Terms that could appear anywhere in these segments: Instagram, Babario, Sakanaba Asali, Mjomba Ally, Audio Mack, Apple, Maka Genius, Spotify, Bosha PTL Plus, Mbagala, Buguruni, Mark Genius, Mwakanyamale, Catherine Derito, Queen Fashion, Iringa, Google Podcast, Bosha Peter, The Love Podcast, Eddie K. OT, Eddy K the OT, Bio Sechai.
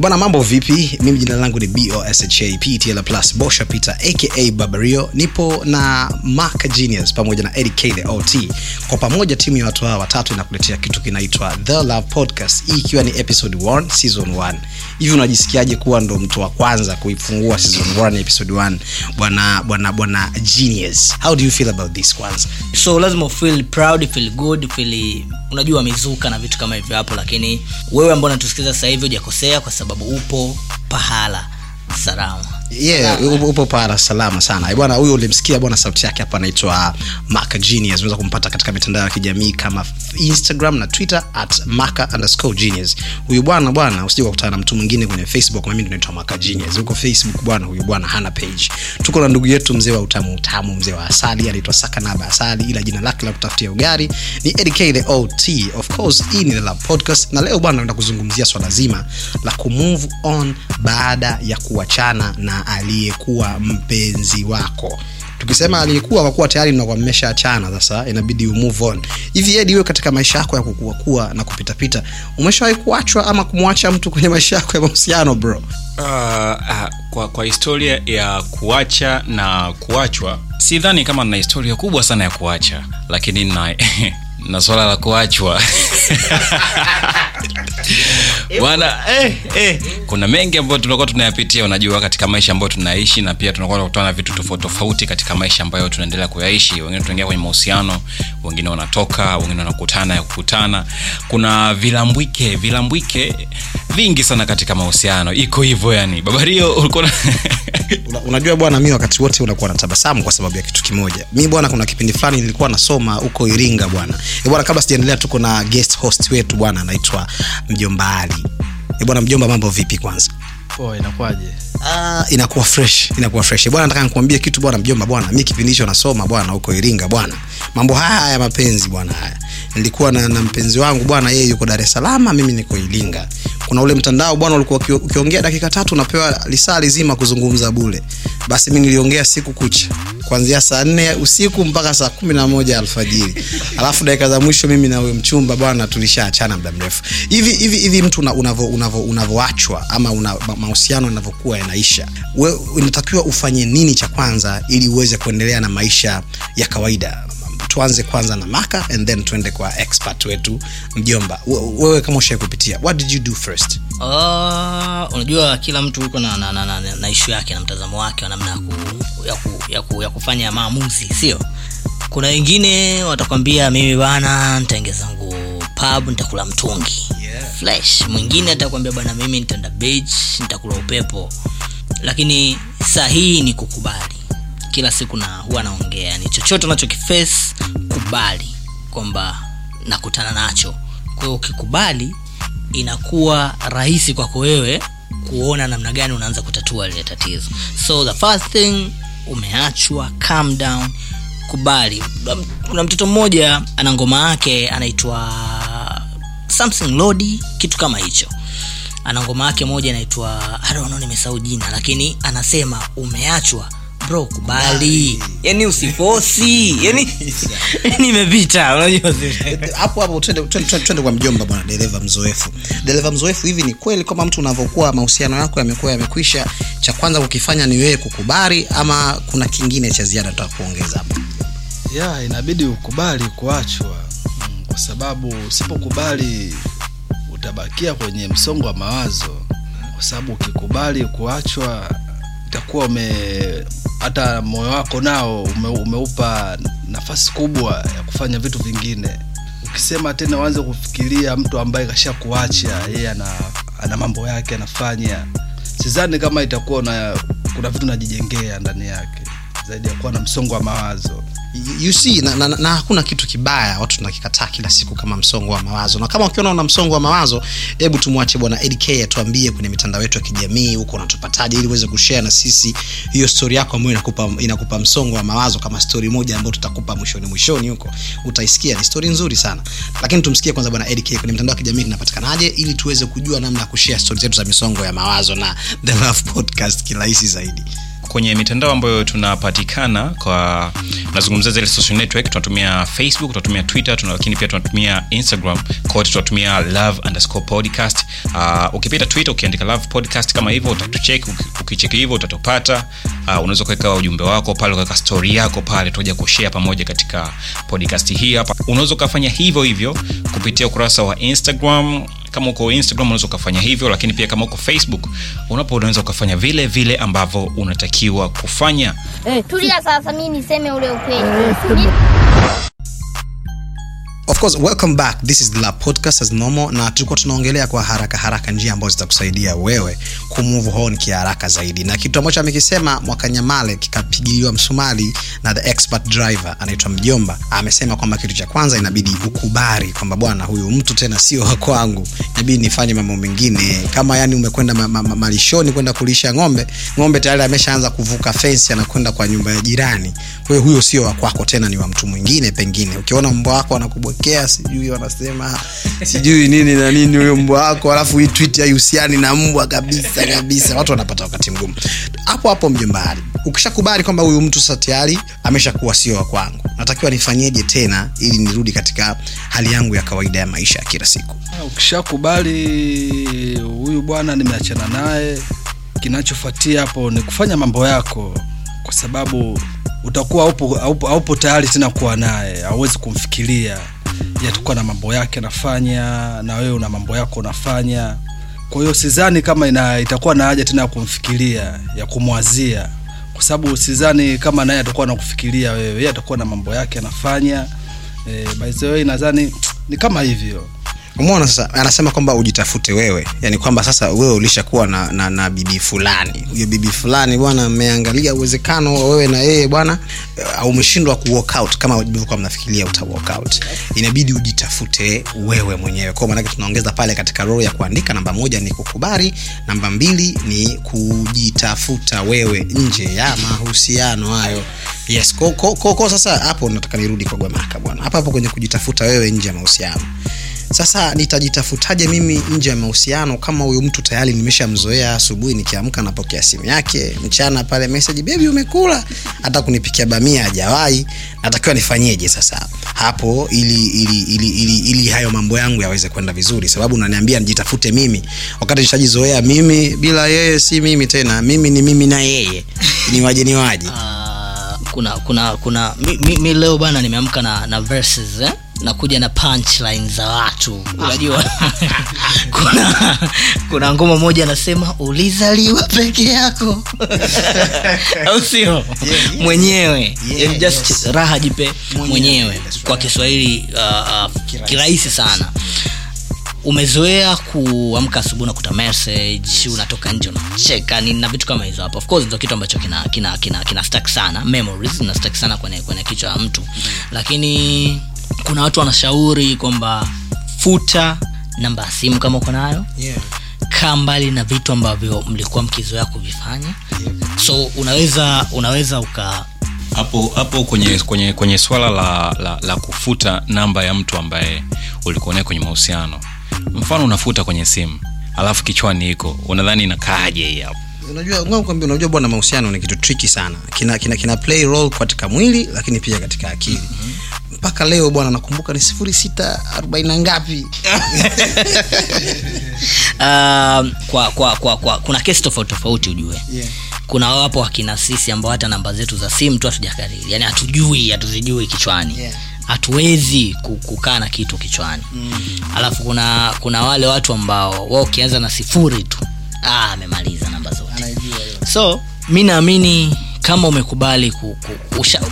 Bwana, mambo vipi? Mimi jina langu ni Bosha PTL Plus, Bosha Peter aka Babario. Nipo na Maka Genius pamoja na Eddie K. OT. Kwa pamoja timu ya watu hawa watatu inakuletea kitu kinaitwa The Love Podcast. Hii ikiwa ni episode 1, season 1. Hivi unajisikiaje kuwa ndo mtu wa kwanza kuifungua season 1 episode 1? Bwana Genius. How do you feel about this kwanza? So lazima feel proud, feel good, feel unajua amezuka na vitu kama hivyo hapo, lakini wewe ambao unatusikiza sasa hivi hujakosea kwa sababu upo pahala salama. Yeah, upo pahala salama sana. Bwana huyo ulimsikia bwana sauti yake hapa, anaitwa Mark Genius. Unaweza kumpata katika mitandao ya kijamii kama Instagram na Twitter @maka_genius. Huyu bwana usije kukutana na mtu mwingine kwenye Facebook. Mimi ninaitwa Maka Genius. Huko Facebook bwana, huyu bwana hana page. Tuko na ndugu yetu mzee wa utamu, mzee wa asali, anaitwa Sakanaba Asali, ila jina lake la kutafutia ugari ni Eddie K. OT. Of course, hii ni The Love Podcast, na leo bwana naenda kuzungumzia swala zima la kumove on baada ya kuachana na aliyekuwa mpenzi wako. Tukisema aliyekuwa kwa kuwa tayari mnakuwa mmeshaachana, sasa inabidi you move on. Hivi Eddie, wewe katika maisha yako ya kukua na kupita umeshawahi kuachwa ama kumwacha mtu kwenye maisha yako ya mahusiano bro? Kwa historia ya kuacha na kuachwa, sidhani kama nina historia kubwa sana ya kuacha, lakini na swala la kuachwa bwana kuna mengi ambayo tunakuwa tunayapitia, unajua, katika maisha ambayo tunaishi, na pia tunakuwa tunakutana na vitu tofauti katika maisha ambayo tunaendelea kuyaishi. Wengine tunaingia kwenye mahusiano, wengine wanatoka, wengine wanakutana. Kuna vilambwike vingi sana katika mahusiano. Iko hivyo yani. Babario ulikuwa unajua bwana, mimi wakati wote unakuwa na tabasamu kwa sababu ya kitu kimoja. Mimi bwana, kuna kipindi fulani nilikuwa nasoma huko Iringa bwana. Bwana, kabla sijaendelea, tuko na guest host wetu bwana, anaitwa Mjomba Ally. Bwana Mjomba, mambo vipi kwanza? Poa, inakuaje? Inakuwa fresh. Bwana, nataka nikuambie kitu bwana Mjomba bwana. Mimi kipindisho nasoma bwana huko Iringa bwana. Mambo haya ya mapenzi bwana haya. Nilikuwa na mpenzi wangu bwana, yeye yuko Dar es Salaam, mimi niko Iringa. Kuna ule mtandao bwana, ulikuwa ukiongea dakika 3 unapewa lisali zima kuzungumza bure. Basi mimi niliongea siku kucha, kuanzia saa 4 usiku mpaka saa 11 alfajiri. Alafu dakika za mwisho mimi na wewe mchumba bwana tulishaachana muda mrefu. Hivi mtu unavoachwa ama mahusiano yanavokuwa yanaisha, wewe unatakiwa ufanye nini cha kwanza ili uweze kuendelea na maisha ya kawaida? Tuanze kwanza na Maka and then tuende kwa expert wetu Mjomba. Wewe kama ushakupitia, what did you do first? Unajua kila mtu yuko na issue yake na mtazamo wake na namna ya kufanya maamuzi, sio? Kuna wengine watakwambia mimi bwana nitaongeza nguo pub, nitakula mtungi. Yeah. Flash. Mwingine atakwambia bwana mimi nitaenda beach, nitakula upepo. Lakini sahihi ni kukubali. Kila siku na huwa naongea, yani chochote unachokiface kubali kwamba nakutana nacho. Kwa hiyo ukikubali inakuwa rahisi kwako wewe kuona namna gani unaanza kutatua ile tatizo. So the first thing, umeachwa, calm down, kubali. Kuna mtoto mmoja ana ngoma yake anaitwa something Lodi, kitu kama hicho. Ana ngoma yake moja inaitwa I don't know, nimesahau jina, lakini anasema umeachwa bro, kubali. Yani usifosi. Yani imepita, unajua hapo twende kwa Mjomba bwana, dereva mzoefu. Hivi ni kweli kama mtu unavokuwa mahusiano yako yamekwisha, cha kwanza ukifanya ni wewe kukubali ama kuna kingine cha ziada tutakuongeza hapo? Yeah, inabidi ukubali kuachwa, kwa sababu usipokubali utabakia kwenye msongo wa mawazo. Kwa sababu ukikubali kuachwa itakuwa hata moyo wako nao umeupa nafasi kubwa ya kufanya vitu vingine. Ukisema tena uanze kufikiria mtu ambaye kashakuacha, yeye ana mambo yake anafanya, sidhani kama itakuwa kuna vitu najijengea ndani yake zaidi ya kuwa na msongo wa mawazo. You see, na hakuna kitu kibaya watu tunakikataa kila siku kama msongo wa mawazo. Na kama ukiona una msongo wa mawazo, hebu tumwache bwana Eddie K atuambie kwenye mitandao yetu ya kijamii huko unatupataje, ili uweze kushare na sisi hiyo story yako ambayo inakupa msongo wa mawazo, kama story moja ambayo tutakupa mwishoni huko. Utaisikia ni story nzuri sana. Lakini tumsikie kwanza bwana Eddie K kwenye mitandao ya kijamii inapatikanaje, ili tuweze kujua namna ya kushare stories zetu za msongo ya mawazo na The Love Podcast kirahisi zaidi. kwenye mitandao ambayo tunapatikana kwa nazungumzia zile social network, tunatumia Facebook, tunatumia Twitter, lakini pia tunatumia Instagram. Kwa tunatumia love_podcast. Ukipita Twitter ukiandika love podcast kama hivyo utatucheck, ukicheck hivyo utatopata. Unaweza kuweka ujumbe wako pale, kuweka story yako pale, tutaje kushare pamoja katika podcast hii hapa. Unaweza kufanya hivyo kupitia ukurasa wa Instagram. Kama uko Instagram unaweza kufanya hivyo, lakini pia kama uko Facebook unaweza kufanya vile vile ambavyo unatakiwa kufanya. Tulia sasa mimi niseme ule ukweli. Of course, welcome back. This is the Love Podcast as normal, na tulikuwa tunaongelea kwa haraka njia ambazo zitakusaidia wewe kumove on kwa haraka zaidi. Na kitu ambacho amekisema Mwakanyamale kikapigiliwa msumali na the expert driver anaitwa Mjomba, amesema kwamba kitu cha kwanza inabidi ukubali kwamba bwana huyu mtu tena sio wako wangu. Inabidi nifanye mambo mengine. Kama yani umekwenda malishoni kwenda kulisha ng'ombe tayari ameshaanza kuvuka fence anakwenda kwa nyumba ya jirani. Kwa hiyo huyo sio wako tena, ni wa mtu mwingine pengine. Ukiona mbwa wako anakubwa sijui wanasema sijui nini na nini huyo mbwa wako, alafu hii tweet haihusiani na mbwa kabisa. Watu wanapata wakati mgumu hapo Mjomba Ally. Ukishakubali kwamba huyu mtu sasa tayari ameshakuwa sio wa kwangu, natakiwa nifanyeje tena ili nirudi katika hali yangu ya kawaida ya maisha ya kila siku? Ukishakubali huyu bwana nimeachana naye, kinachofuatia hapo ni kufanya mambo yako, kwa sababu utakuwa upo tayari tena kuwa naye, hauwezi kumfikiria yeye, tukua na mambo yake anafanya na wewe una mambo yako unafanya. Kwa hiyo sidhani kama itakuwa na haja tena kumfikiria ya kumwazia, kwa sababu sidhani kama naye atakuwa anakufikiria wewe, yeye atakuwa na mambo yake anafanya. By the way nadhani ni kama hivyo. Umeona sasa anasema kwamba ujitafute wewe. Yaani kwamba sasa wewe ulishakuwa na bibi fulani. Huyo bibi fulani bwana ameangalia uwezekano wewe na yeye bwana au umeshindwa ku walk out kama ndivyo mnafikiria uta walk out. Inabidi ujitafute wewe mwenyewe. Kwa maana tunaongeza pale katika roho ya kuandika, namba 1 ni kukubali, namba 2 ni kujitafuta wewe nje ya mahusiano hayo. Yes, kwa sasa hapo nataka nirudi kwa Maka bwana. Hapo kwenye kujitafuta wewe nje ya mahusiano. Sasa nitajitafutaje mimi nje ya mahusiano kama huyo mtu tayari nimeshamzoea? Asubuhi nikiamka napokea simu yake, mchana pale message, baby umekula, hata kunipikia bamia hajawahi. Natakiwa nifanyeje sasa hapo ili hayo mambo yangu yaweze kwenda vizuri? Sababu unaniambia nijitafute mimi wakati nishajizoea mimi bila yeye, si mimi tena, mimi ni mimi na yeye. Niwaje kuna mimi leo bana nimeamka na verses nakuja na punchline za watu. Unajua kuna ngoma moja anasema ulizaliwa peke yako au sio mwenyewe? Yes, just yes. Raha jipe mwenyewe. Right. Kwa Kiswahili kirahisi sana. Umezoea kuamka asubuhi na kuta message, unatoka nje unacheka nini na vitu kama hizo hapo. Of course ndio kitu ambacho kina stack sana, memories na stack sana kwenye kichwa cha mtu. Lakini kuna watu wanashauri kwamba futa namba simu kama uko nayo. Yeah. Kaa mbali na vitu ambavyo mlikuwa mkizoea kuvifanya. Yeah. So unaweza uka hapo kwenye swala la kufuta namba ya mtu ambaye ulikuwa naye kwenye mahusiano. Mfano unafuta kwenye simu, alafu kichwani iko unadhani inakaaje hii hapo? Unajua bwana mahusiano ni kitu tricky sana. Kina play role katika mwili lakini pia katika akili. Mpaka leo bwana nakumbuka ni 0640 ngapi. Kuna case tofauti ujue. Yeah. Kuna wapo wakina sisi ambao hata namba zetu za simu tu hatujakariri. Yaani hatuzijui kichwani. Yeah. Hatuwezi kukaa na kitu kichwani. Alafu kuna wale watu ambao wao kianza na 0 tu amemaliza namba zote. So mimi naamini kama umekubali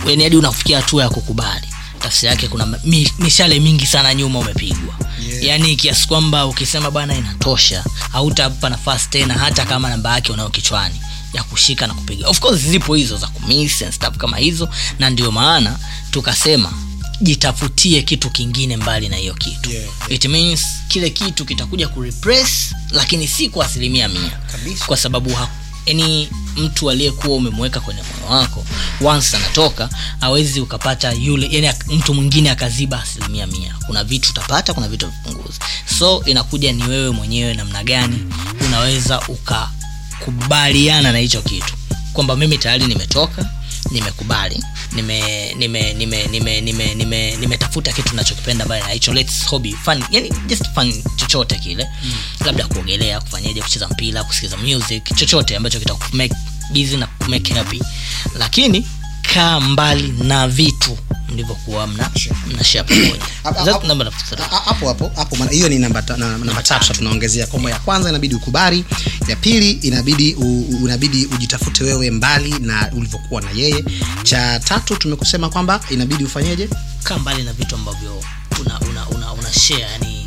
yaani hadi unafikia hatua ya kukubali, tafsiri yake kuna mishale mingi sana nyuma umepigwa. Yeah. Yaani kiasi kwamba ukisema bana inatosha, hautapa nafasi tena hata kama namba yake unayo kichwani ya kushika na kupiga. Of course zipo hizo za kumiss and stuff kama hizo, na ndio maana tukasema jitafutie kitu kingine mbali na hiyo kitu. Yeah. It means kile kitu kitakuja kurepress lakini si kwa 100%. Kwa sababu yaani mtu aliyekuwa umemweka kwenye moyo wako once anatoka hawezi ukapata yule, yaani mtu mwingine akaziba 100%. Kuna vitu utapata, kuna vitu vipunguzi. So inakuja ni wewe mwenyewe namna gani unaweza ukakubaliana na hicho kitu. kwamba mimi tayari nimetoka, nimekubali, nimetafuta kitu ninachokipenda bali na hicho let's hobby fun, yani just fun chochote kile, labda kuogelea, kufanyaje, kucheza mpira, kusikiza music, chochote ambacho kitakufanya busy na kumake happy, lakini kaa mbali na vitu mlivyokuwa mna share pamoja. Hapo namba hapo maana hiyo ni namba 3 tunaongezea komo ya kwanza inabidi ukubali, ya pili inabidi unabidi ujitafute wewe mbali na ulivyokuwa na yeye, cha tatu tumekusema kwamba inabidi ufanyeje kaa mbali na vitu ambavyo una share, yani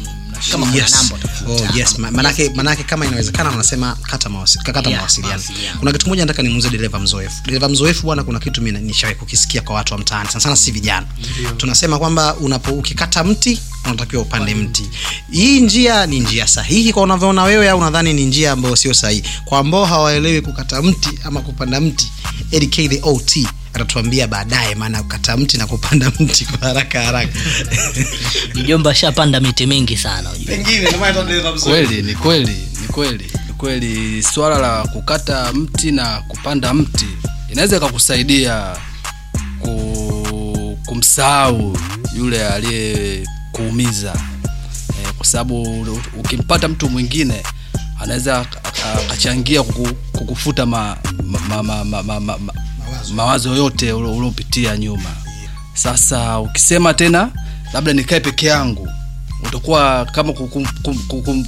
kama kuna namba utakuta. Oh yes, manake kama inawezekana unasema kata mawasiliano. Yeah. Kuna kitu kimoja nataka nimuulize dereva mzoefu. Dereva mzoefu bwana, kuna kitu mimi nishawahi kukisikia kwa watu wa mtaani. Sana si vijana. Yeah. Tunasema kwamba ukikata mti unatakiwa upande mti. Hii njia ni njia sahihi kwa unavyoona wewe au unadhani ni njia ambayo sio sahihi? Kwa ambao hawaelewi kukata mti ama kupanda mti, Eddie K. the OT atatuambia baadaye maana ukata mti na kupanda mti kwa haraka. Mjomba shapanda miti mingi sana unajua. Pengine ndio maana ndio mzuri. Kweli swala la kukata mti na kupanda mti inaweza kukusaidia kumsahau yule aliyekuumiza. Kwa sababu ukimpata mtu mwingine anaweza akachangia kukufuta mawazo yote uliopitia nyuma. Sasa ukisema tena labda nikae peke yangu, utakuwa kama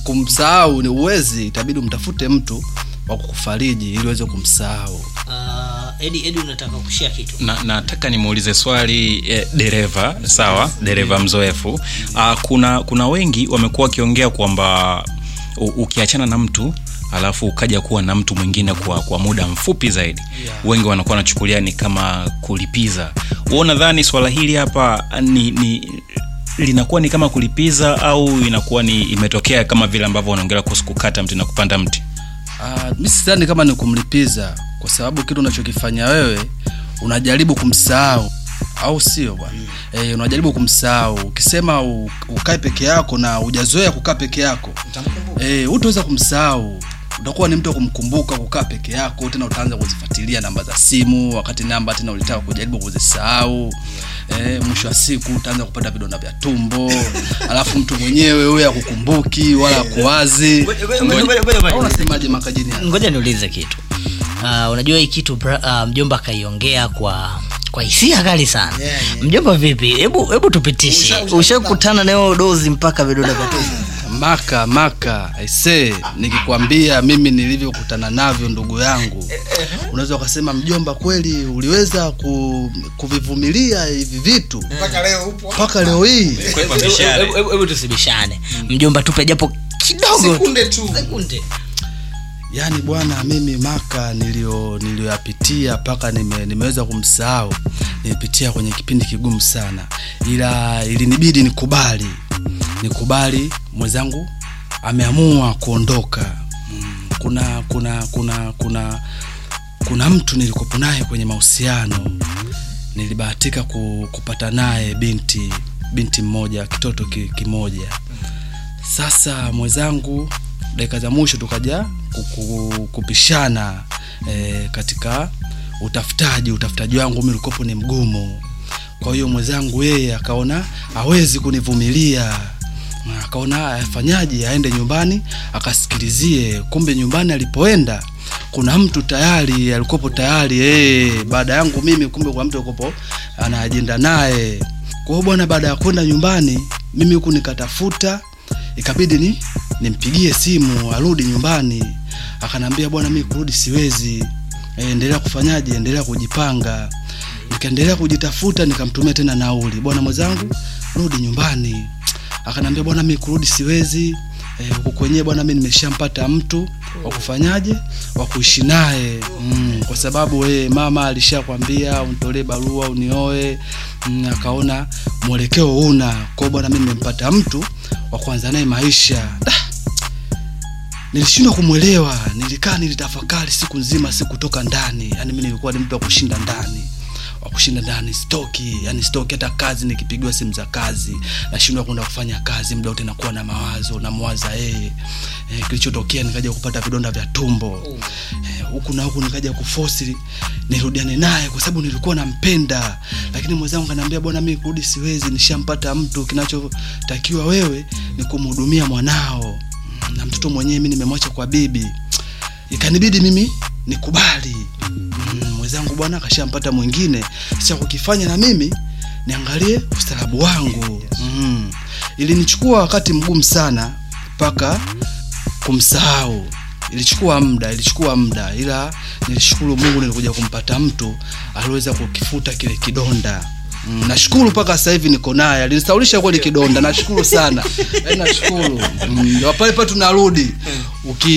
kumsahau ni uwezi, itabidi umtafute mtu wa kukufariji ili uweze kumsahau. Eddie unataka kushia kitu? Nataka nimuulize swali dereva, sawa? Dereva mzoefu. Kuna wengi wamekuwa kiongea kwamba ukiachana na mtu alafu ukaja kuwa na mtu mwingine kwa muda mfupi zaidi, yeah, wengi wanakuwa wanachukulia ni kama kulipiza. Unaona, nadhani swala hili hapa ni linakuwa ni kama kulipiza au inakuwa ni imetokea kama vile ambavyo wanaongelea kusikukata mti na kupanda mti? Mimi sidhani kama ni kumlipiza, kwa sababu kitu unachokifanya wewe unajaribu kumsahau, au sio bwana? Unajaribu kumsahau. Ukisema ukae peke yako na hujazoea kukaa peke yako, hutaweza kumsahau. Utakuwa ni mtu kumkumbuka kukaa peke yako, tena utaanza kuzifuatilia namba za simu, wakati namba tena ulitaka kujaribu kuzisahau. Mwisho wa siku utaanza kupata vidonda vya tumbo. Alafu mtu mwenyewe wewe hakukumbuki wala kuwazi. Unasemaje Maka Genius? Ngoja niulize kitu. Unajua hii kitu mjomba kaiongea kwa hisia kali sana. Yeah. Mjomba vipi? Hebu tupitishe. Ushakutana nayo dozi mpaka vidonda vya tumbo? Maka I say, nikikwambia mimi nilivyokutana navyo ndugu yangu, unaweza ukasema mjomba kweli uliweza kuvivumilia hivi vitu mpaka leo hii? Hebu tusibishane mjomba, tupe japo kidogo, sekunde. Yaani bwana, mimi Maka nilioyapitia mpaka nimeweza kumsahau, nilipitia kwenye kipindi kigumu sana, ila ilinibidi nikubali mwenzangu ameamua kuondoka. Kuna mtu nilikuwa naye kwenye mahusiano, nilibahatika kupata naye binti mmoja, kitoto kimoja. Sasa mwenzangu dakika za mwisho tukaja kupishana katika utafutaji wangu mimi ulikopo ni mgumu. Kwa hiyo mwenzangu yeye akaona hawezi kunivumilia, akaona afanyaje, aende nyumbani akasikilizie. Kumbe nyumbani alipoenda kuna mtu tayari alikuwa tayari baada yangu mimi, kumbe kwa mtu alikuwa ana ajenda naye. Kwa hiyo bwana, baada ya kwenda nyumbani mimi huku nikatafuta, ikabidi nimpigie simu arudi nyumbani. Akanambia bwana, mimi kurudi siwezi, endelea kufanyaje, endelea kujipanga. Nikaendelea kujitafuta, nikamtumia tena nauli, bwana mwenzangu rudi nyumbani. Akanambia bwana, mimi kurudi siwezi, huko kwenye bwana mimi nimeshampata mtu wa kufanyaje, wa kuishi naye. Kwa sababu mama alishakwambia unitolee barua unioe. Akaona mwelekeo huna, kwa bwana mimi nimempata mtu wa kuanza naye maisha. Nilishindwa kumuelewa, nilikaa nilitafakari siku nzima, sikutoka ndani. Yaani mimi nilikuwa ni mtu wa kushinda ndani. kushinda ni stoki, yani stoki hata kazi nikipigwa simu za kazi, nashindwa kwenda kufanya kazi, muda wote nakuwa na mawazo, na mwaza yeye. Kilichotokea nikaja kupata vidonda vya tumbo. Huku na huku nikaja kuforce nirudiane naye kwa sababu nilikuwa nampenda. Lakini mwenzangu kaniambia bwana mimi kurudi siwezi, nishampata mtu, kinachotakiwa wewe ni kumhudumia mwanao. Na mtoto mwenyewe mimi nimemwacha kwa bibi. Ikanibidi mimi nikubali. Mwenzangu bwana kashampata mwingine, sasa kukifanya na mimi niangalie ustaarabu wangu. Ilinichukua wakati mgumu sana mpaka kumsahau. Ilichukua muda ila nilishukuru Mungu nilikuja kumpata mtu aliweza kukifuta kile kidonda. Nashukuru mpaka sasa hivi niko naye. Alinisaulisha kweli kidonda. Nashukuru sana. Nashukuru. Ndio pale pale tunarudi.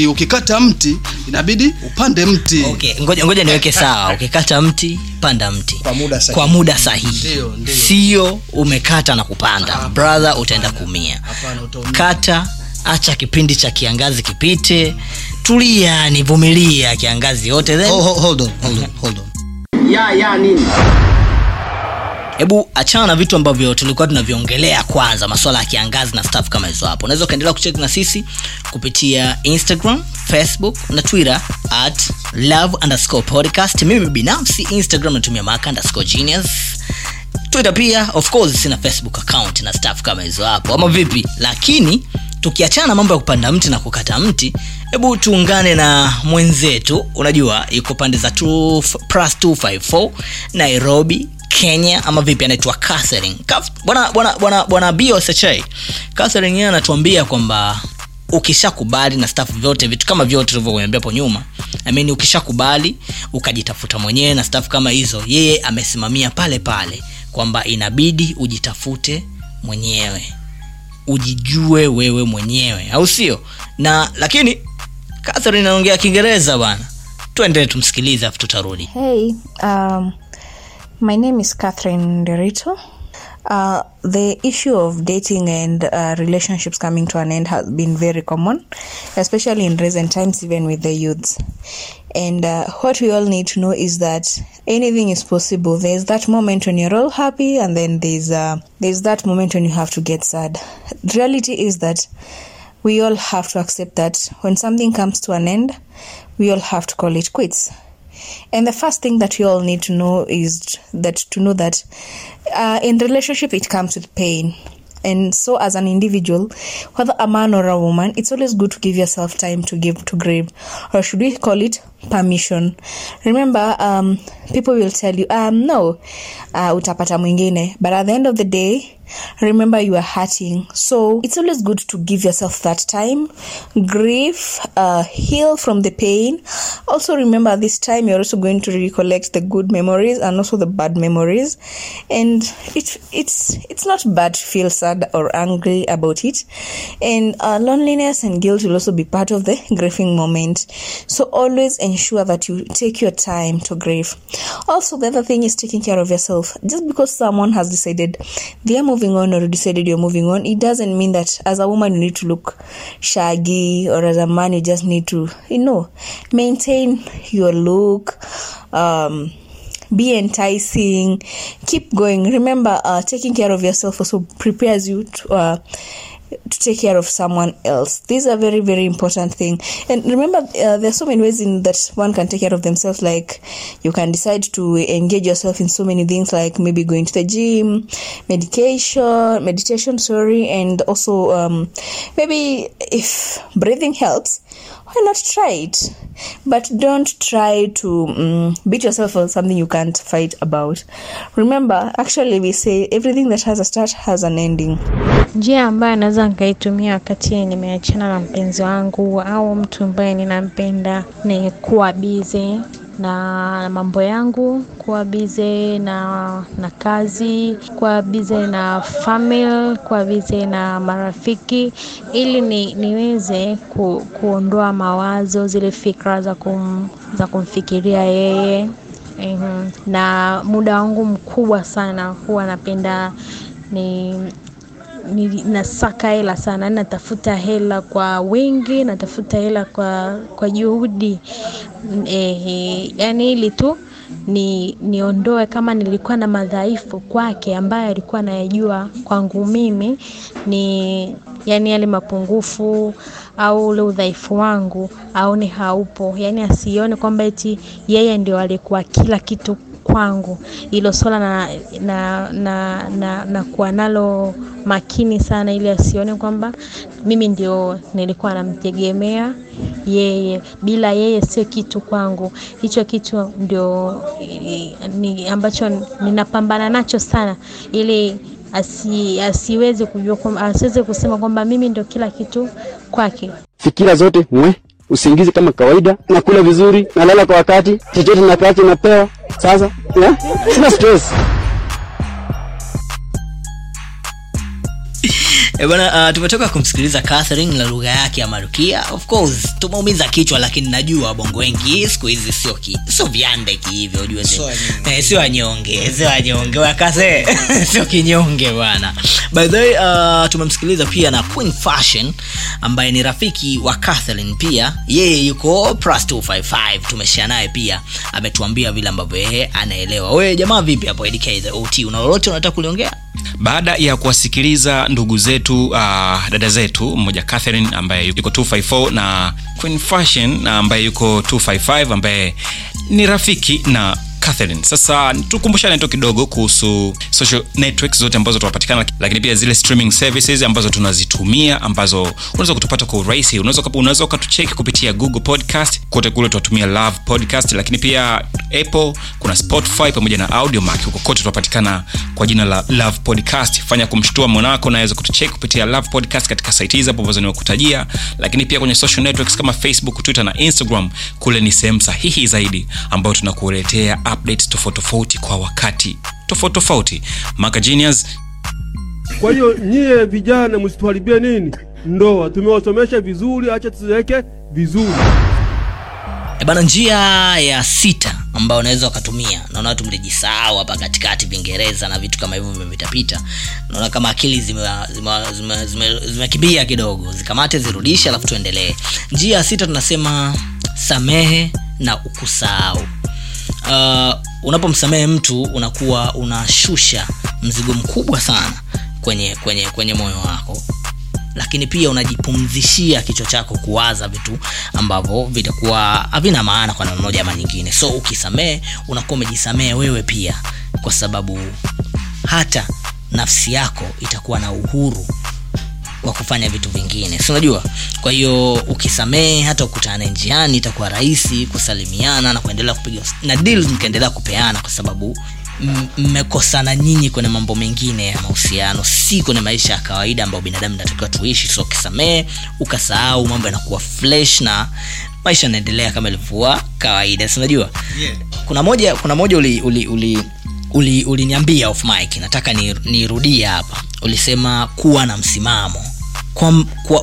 Ukikata mti inabidi upande mti. Okay, ngoja niweke sawa. Ukikata mti, panda mti. Kwa muda sahihi. Ndio. Sio umekata na kupanda. Brother utaenda kumia. Hapana, kata, acha kipindi cha kiangazi kipite. Tulia, nivumilia kiangazi yote then. Hold on. Nini? Hebu achana na vitu ambavyo tulikuwa tunaviongelea kwanza, masuala ya kiangazi na stuff kama hizo hapo. Unaweza kaendelea kucheck na sisi kupitia Instagram, Facebook na Twitter @love_podcast. Mimi binafsi Instagram natumia Maka_genius. Twitter pia of course sina Facebook account na stuff kama hizo hapo. Ama vipi? Lakini tukiachana mambo ya kupanda mti na kukata mti, hebu tuungane na mwenzetu, unajua yuko pande za 2+254 Nairobi, Kenya, ama vipi, anaitwa Catherine. Bwana Bio Sechai. Catherine yeye anatuambia kwamba ukishakubali na stuff vyote, vitu kama vyote tulivyokuambia hapo nyuma. I mean ukishakubali, ukajitafuta mwenyewe na stuff kama hizo, yeye amesimamia pale pale kwamba inabidi ujitafute mwenyewe. Ujijue wewe mwenyewe, au sio? Na lakini Catherine anaongea Kiingereza bwana. Tuendelee tumsikilize afu tutarudi. Hey, my name is Catherine Derito. The issue of dating and relationships coming to an end has been very common, especially in recent times, even with the youths. And what we all need to know is that anything is possible. There's that moment when you're all happy, and then there's that moment when you have to get sad. The reality is that we all have to accept that when something comes to an end, we all have to call it quits. And the first thing that you all need to know is that in relationship it comes with pain. And so as an individual, whether a man or a woman, it's always good to give yourself time to give to grieve, or should we call it permission. Remember, people will tell you, no, utapata mwingine. But at the end of the day, remember you are hurting. So it's always good to give yourself that time, grieve, heal from the pain. Also remember this time you're also going to recollect the good memories and also the bad memories. And it's not bad to feel sad or angry about it. And loneliness and guilt will also be part of the grieving moment. So always ensure that you take your time to grieve. Also, the other thing is taking care of yourself. Just because someone has decided they are moving on or decided you're moving on, it doesn't mean that as a woman you need to look shaggy, or as a man you just need to, maintain your look, be enticing, keep going. Remember, taking care of yourself also prepares you to take care of someone else. These are very, very important thing. And remember, there are so many ways in that one can take care of themselves. Like you can decide to engage yourself in so many things, like maybe going to the gym, meditation, and also maybe if breathing helps, why not try it? But don't try to beat yourself on something you can't fight about. Remember, actually we say everything that has a start has an ending. Njia ambayo naweza nikaitumia wakati nimeachana na mpenzi wangu au mtu ambaye ninampenda ni kuwa busy na mambo yangu, kuwa busy na kazi, kuwa busy na family, kuwa busy na marafiki, ili niweze kuondoa mawazo, zile fikra za kumfikiria yeye. Na muda wangu mkubwa sana huwa napenda nasaka hela sana, natafuta hela kwa wingi, natafuta hela kwa juhudi, yani ili tu niondoe kama nilikuwa na madhaifu kwake ambayo alikuwa anayajua kwangu mimi, ni yani yale mapungufu au ule udhaifu wangu aone haupo, yani asione kwamba eti yeye ndio alikuwa kila kitu kwangu. Hilo swala na kuwa nalo makini sana, ili asione kwamba mimi ndio nilikuwa namtegemea yeye, bila yeye sio kitu kwangu. Hicho kitu ndio ambacho ninapambana nacho sana, ili asiweze kujua kwamba, asiweze kusema kwamba mimi ndio kila kitu kwake. Fikira zote mwe, usingizi kama kawaida, nakula vizuri, nalala kwa wakati, chochote na kati napewa. Sasa, sina stress. Ebana, tumetoka kumsikiliza Catherine na lugha yake ya Marukia. Of course, tumeumiza kichwa, lakini najua bongo wengi siku hizi sio viande hivyo, unajua sio. Sio anyonge wakase. Sio kinyonge bwana. By the way, tumemsikiliza pia na Queen Fashion ambaye ni rafiki wa Catherine pia. Yeye yuko Plus 255, tumeshare naye pia. Ametuambia vile ambavyo yeye anaelewa. Wewe jamaa vipi hapo Eddie K. OT? Una lolote unataka kuliongea? Baada ya kuwasikiliza ndugu zetu, dada zetu, mmoja Catherine ambaye yuko 254 na Queen Fashion ambaye yuko 255 ambaye ni rafiki na Catherine. Sasa tukumbushane tu kidogo kuhusu social networks zote ambazo tunapatikana, lakini pia zile streaming services ambazo tunazitumia, ambazo unaweza kutupata kwa urahisi. Unaweza kutucheck kupitia Google Podcast, kote kule tunatumia Love Podcast, lakini pia Apple, kuna Spotify pamoja na Audio Mack. Huko kote tunapatikana kwa jina la Love Podcast. Fanya kumshtua mwanako, naweza kutucheck kupitia Love Podcast katika site hizo ambazo nimekutajia, lakini pia kwenye social networks kama Facebook, Twitter na Instagram. Kule ni sehemu sahihi zaidi ambayo tunakuletea updates tofauti kwa wakati tofauti. Maka Genius. Kwa hiyo nyie vijana msituharibie nini ndoa, tumewasomesha vizuri, acha tuweke vizuri. Bana, njia ya 6 ambayo unaweza kutumia. Naona watu mlijisahau hapa katikati, Kiingereza na vitu kama hivyo vimepitapita. Naona kama akili zimekimbia kidogo. Zikamate, zirudishe, alafu tuendelee. Njia ya 6 tunasema samehe na ukusahau. Unapomsamehe mtu unakuwa unashusha mzigo mkubwa sana kwenye moyo wako, lakini pia unajipumzishia kichwa chako kuwaza vitu ambavyo vitakuwa havina maana kwa namna moja ama nyingine. So ukisamehe unakuwa umejisamehe wewe pia, kwa sababu hata nafsi yako itakuwa na uhuru wa kufanya vitu vingine, si unajua? Kwa hiyo ukisamehe, hata ukutane njiani itakuwa rahisi kusalimiana na kuendelea kupiga na deal, mkaendelea kupeana, kwa sababu mmekosana nyinyi kwenye mambo mengine ya mahusiano, si kwenye maisha ya kawaida ambayo binadamu tunatakiwa tuishi. So ukisamehe, ukasahau, mambo yanakuwa fresh na maisha yanaendelea kama ilivyokuwa kawaida, si unajua? Yeah. Kuna moja uliniambia off mic, nataka nirudie hapa. Ulisema kuwa na msimamo,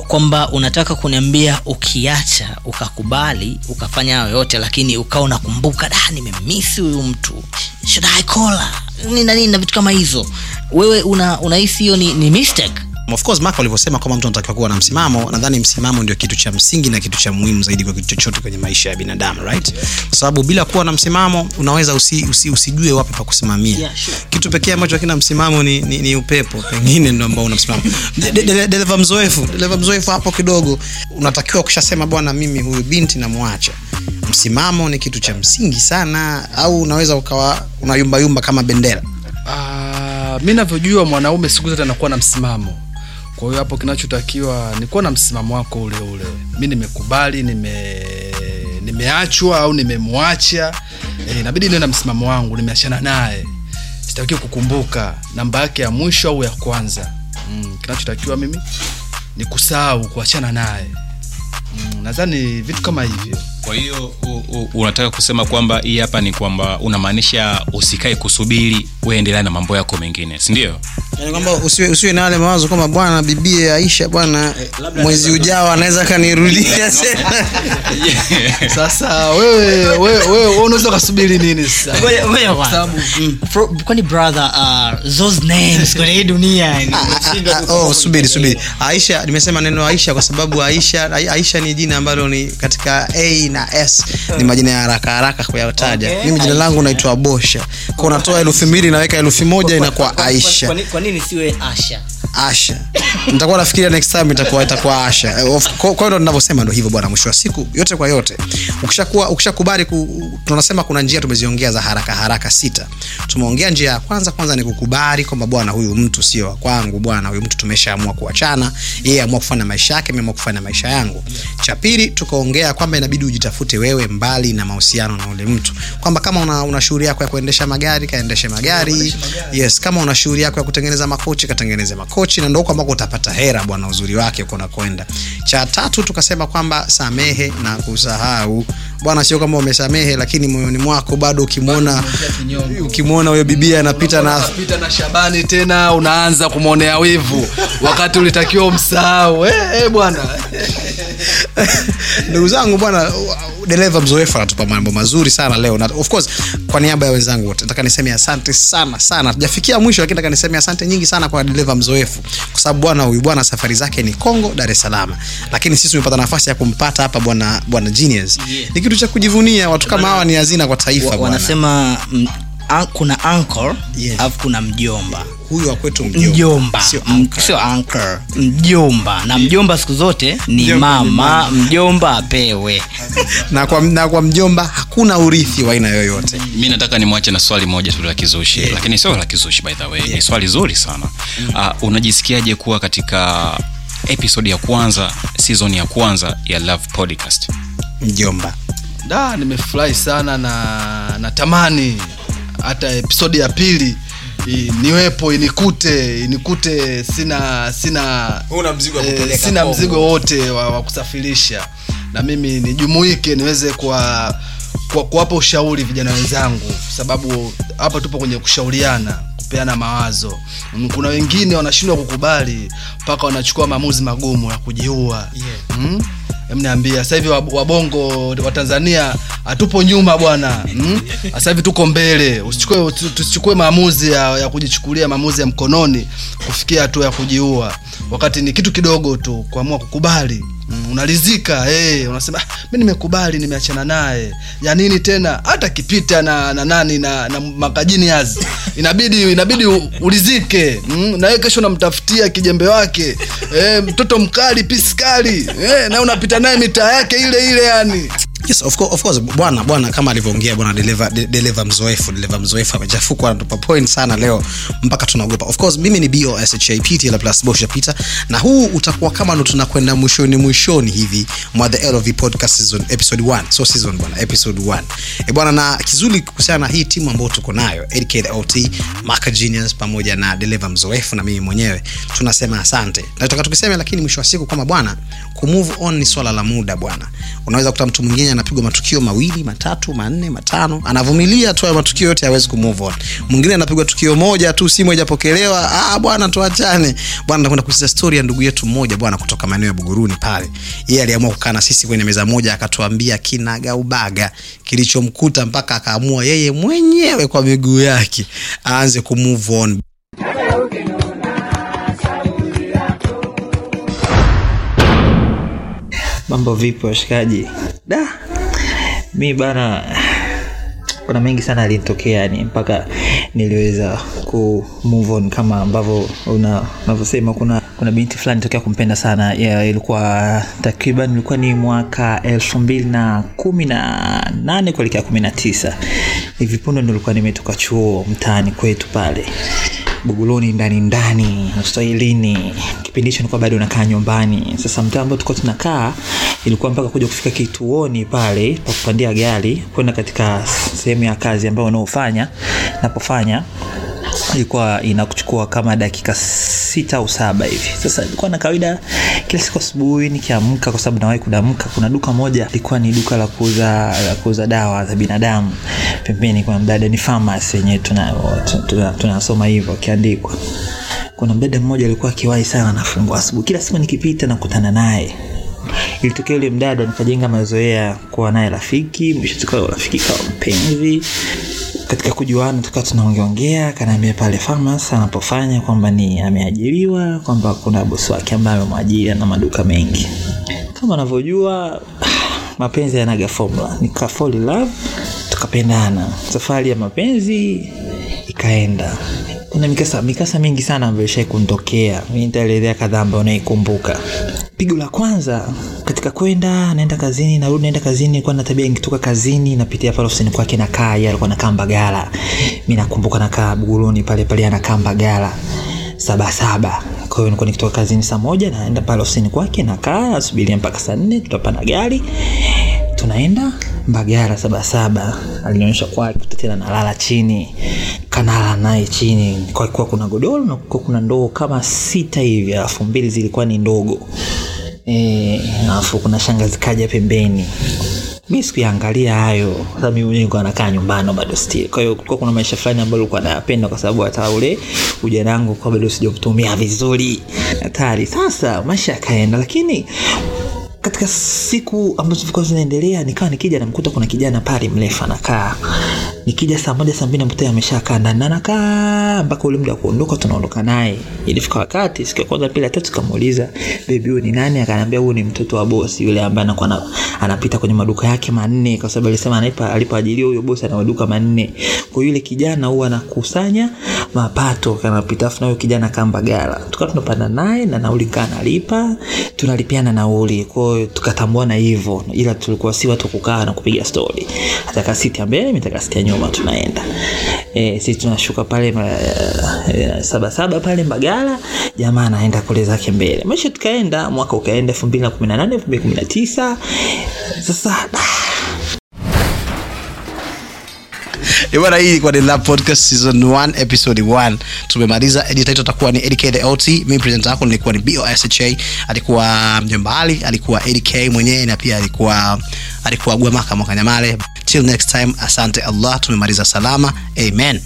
kwamba unataka kuniambia ukiacha, ukakubali, ukafanya hayo yote, lakini ukawa unakumbuka nimemiss huyu mtu, should I call her, nini na vitu kama hizo. Wewe unahisi hiyo ni mistake? Of course, Mark alivyosema kama mtu anatakiwa kuwa na msimamo, nadhani msimamo ndio kitu cha msingi na kitu cha muhimu zaidi kwa kitu chochote kwenye maisha ya binadamu, right? Yeah. Kwa sababu bila kuwa na msimamo unaweza usijue wapi pa kusimamia. Yeah, sure. Kitu pekee ambacho hakina msimamo ni upepo. Pengine ndio ambao una msimamo. Dereva mzoefu hapo kidogo. Unatakiwa kushasema bwana, mimi huyu binti namwacha. Msimamo ni kitu cha msingi sana, au unaweza ukawa unayumba kama bendera. Mimi ninavyojua mwanaume siku zote anakuwa na msimamo. Kwa hiyo hapo kinachotakiwa ni kuwa na msimamo wako ule. Mimi nimekubali, nimeachwa au nimemwacha. Inabidi niwe na msimamo wangu, nimeachana naye. Sitaki kukumbuka namba yake ya mwisho au ya kwanza. Kinachotakiwa mimi ni kusahau, kuachana naye. Nadhani vitu kama hivyo. Kwa hiyo unataka kusema kwamba hii hapa ni kwamba unamaanisha usikae kusubiri, wewe endelea na mambo yako mengine, si ndio? Yaani kwamba usiwe na wale mawazo kama bwana bibie Aisha bwana mwezi ujao anaweza kanirudia tena. Sasa wewe unaweza kusubiri nini sasa? Ngoja kwanza. Kwani brother those names kwa hii dunia ni mshinda. Oh subiri. Aisha nimesema neno Aisha kwa sababu Aisha ni jina ambalo ni katika A na S ni majina ya haraka kuyataja. Okay. Mimi jina langu naitwa Bosha. Kwa unatoa 2000 naweka 1000 inakuwa Aisha. Kwa nini siwe Asha? Nitakuwa nafikiria next time itakuwa Asha. Kwa hiyo ndo ninavyosema ndo hivyo bwana, mwisho wa siku yote kwa yote. Ukishakubali tunasema kuna njia tumeziongea za haraka 6. Tumeongea njia ya kwanza ni kukubali kwamba bwana huyu mtu sio wa kwangu, bwana huyu mtu tumeshaamua kuachana. Yeye ameamua kufanya maisha yake, mimi nimeamua kufanya maisha yangu. Cha pili tukaongea kwamba inabidi ujitafute wewe mbali na mahusiano na ule mtu. Kwamba kama una shughuli yako ya kuendesha magari, kaendeshe magari. Yes, kama una shughuli yako ya kutengeneza makochi, katengeneze makochi, na ndio kwamba utapata hera bwana uzuri wake uko na kwenda. Cha tatu tukasema kwamba samehe na kusahau. Bwana sio kama umesamehe lakini moyoni mwako bado ukimwona huyo bibia anapita na Shabani tena unaanza kumuonea wivu wakati ulitakiwa umsahau. Bwana ndugu zangu bwana deliver mzoefu atupa mambo mazuri sana leo, na of course kwa niaba ya wenzangu wote nataka niseme asante sana. Tujafikia mwisho lakini nataka niseme asante nyingi sana kwa deliver mzoefu, kwa sababu bwana safari zake ni Kongo, Dar es Salaam, lakini sisi tumepata nafasi ya kumpata hapa bwana Genius. Ni kitu cha kujivunia, watu kama hawa ni hazina kwa taifa bwana. Wanasema kuna uncle alafu kuna mjomba. Huyu wa kwetu mjomba sio uncle, mjomba. Na mjomba siku zote ni mama, mjomba apewe. na kwa mjomba hakuna urithi wa aina yoyote. Mimi nataka nimwache na swali moja tu la kizushi, lakini sio la kizushi by the way. Ni swali zuri sana. Unajisikiaje kuwa katika episode ya kwanza, season ya kwanza ya Love Podcast? Mjomba. Nimefurahi sana na natamani hata episode ya pili niwepo inikute sina mzigo wote wa kusafirisha, na mimi nijumuike niweze kuwapa ushauri vijana wenzangu, sababu hapa tupo kwenye kushauriana, kupeana mawazo. Kuna wengine wanashindwa kukubali mpaka wanachukua maamuzi magumu ya kujiua. Mniambia sasa hivi wabongo wa Tanzania hatupo nyuma bwana. Sasa hivi tuko mbele. Tusichukue maamuzi ya kujichukulia maamuzi ya mkononi kufikia hatua ya kujiua, wakati ni kitu kidogo tu kuamua kukubali. Unalizika unasema mimi nimekubali, nimeachana naye ya nini tena, hata kipita na nani na Maka Genius inabidi ulizike. Na yeye kesho namtafutia kijembe wake mtoto mkali piskali na unapita naye mitaa yake ile yani. Yes, of course bwana kama alivyoongea bwana deliver mzoefu amejafukwa na tupa point sana leo mpaka tunaogopa. Of course mimi ni BOSHAPTL plus Bosha Peter, na huu utakuwa kama ndo tunakwenda mwishoni hivi mwa the LOV podcast season episode 1. So season bwana episode 1. Bwana na kizuri kuhusiana na hii timu ambayo tuko nayo, Eddie K. OT, Mark Genius pamoja na deliver mzoefu na mimi mwenyewe tunasema asante. Na tutakatukisema lakini mwisho wa siku kama bwana ku move on ni swala la muda bwana. Unaweza kuta mtu mwingine anapigwa matukio 2, 3, 4, 5 anavumilia tu matukio yote hawezi ku move on. Mwingine anapigwa tukio moja tu simu haijapokelewa, bwana tuachane. Bwana nakwenda kusikia story ya ndugu yetu mmoja bwana kutoka maeneo ya Buguruni pale. Yeye aliamua kukaa na sisi kwenye meza moja akatuambia kinaga ubaga kilichomkuta mpaka akaamua yeye mwenyewe kwa miguu yake aanze ku move on. Mambo vipi washikaji? Mimi bana kuna mengi sana yalitokea yani mpaka niliweza ku move on, kama ambavyo unavyosema kuna binti fulani nitokea kumpenda sana. Ilikuwa takriban ni mwaka 2018 kuelekea 19. Hivi punde nilikuwa nimetoka chuo mtaani kwetu pale Buguruni ndani Australia. Kipindi hicho nilikuwa bado nakaa nyumbani. Sasa mtambo tulikuwa tunakaa ilikuwa mpaka kuja kufika kituoni pale pa kupandia gari kwenda katika sehemu ya kazi ambayo napofanya ilikuwa inakuchukua kama dakika 6 au 7 hivi. Sasa ilikuwa na kawaida kila siku asubuhi nikiamka, kwa sababu nawahi kudamka, kuna duka moja ilikuwa ni duka la kuuza dawa za binadamu pembeni kwa mdada, ni pharmacy yenyewe tunasoma hivyo kiandikwa. kuna mdada mmoja alikuwa akiwahi sana na fungua asubuhi. Kila siku nikipita nakutana naye. Ilitokea yule mdada nikajenga mazoea kuwa naye rafiki, mwisho tukawa rafiki kama mpenzi. Katika kujuana tukawa tunaongeongea, kanaambia pale farmers anapofanya kwamba ni ameajiriwa, kwamba kuna bosi wake ambaye mwajiri na maduka mengi. Kama anavyojua mapenzi yanaga formula. Nika fall in love, tukapendana. Safari ya mapenzi ikaenda. Kuna mikasa mingi sana ambayo ishaikuondokea. Mimi nitaelezea kadhaa ambayo naikumbuka. Pigo la kwanza katika kwenda naenda kazini na rudi naenda kazini, nilikuwa na tabia nikitoka kazini napitia pale ofisini kwake na kaa yeye alikuwa anakaa Mbagala. Mimi nakumbuka nakaa Buguruni pale anakaa Mbagala. 77. Kwa hiyo nilikuwa nikitoka kazini saa 1 naenda pale ofisini kwake na kaa asubiri mpaka saa 4 tutapanda gari. Tunaenda Mbagala 77. Alinionyesha kwake tutatena nalala chini. Kanala naye chini. Kwa kuwa kuna godoro na kwa kuna ndoo kama 6 hivi, alafu 2 zilikuwa ni ndogo. Alafu kuna shangazi kaja pembeni. Mimi sikuangalia hayo. Sasa mimi mwenyewe niko nakaa nyumbani bado still. Kwa hiyo kulikuwa kuna maisha fulani ambayo nilikuwa nayapenda kwa sababu hata ule ujana wangu kwa bado sijakutumia vizuri. Hatari. Sasa maisha kaenda, lakini katika siku ambazo zilikuwa zinaendelea nikawa nikija namkuta kuna kijana pale mrefu anakaa. Nikija saa 1 saa 2 namkuta ameshakaa ndani anakaa mpaka ule muda wa kuondoka tunaondoka naye. Ilifika wakati siku ya kwanza pili tatu kamuuliza, "Baby huyu ni nani?" Akaniambia huyu ni mtoto wa bosi yule ambaye anakuwa anapita kwenye maduka yake manne, kwa sababu alisema alipoajiriwa huyo bosi ana maduka manne. Kwa yule kijana huwa anakusanya mapato kanapita afu na huyo kijana kamba gala. Tukawa tunapanda naye na nauli kana alipa, tunalipiana nauli. Kwa tukatambuana hivyo, ila tulikuwa si watu kukaa na kupiga story. Ataka siti mbele mitaka siti nyuma tunaenda. Sisi tunashuka pale 77 pale Mbagala, jamaa anaenda kule zake mbele. Maisha tukaenda, mwaka ukaenda 2018 2019. Sasa Iwana hii kwa The Love Podcast Season 1 Episode 1 tumemaliza. Editor atakuwa ni Eddie K. OT. Mimi presenter wako nilikuwa ni Bosha. Alikuwa Mjomba Ally, alikuwa Eddie K mwenyewe, na pia alikuwa Maka Genius. Till next time, asante Allah, tumemaliza salama. Amen.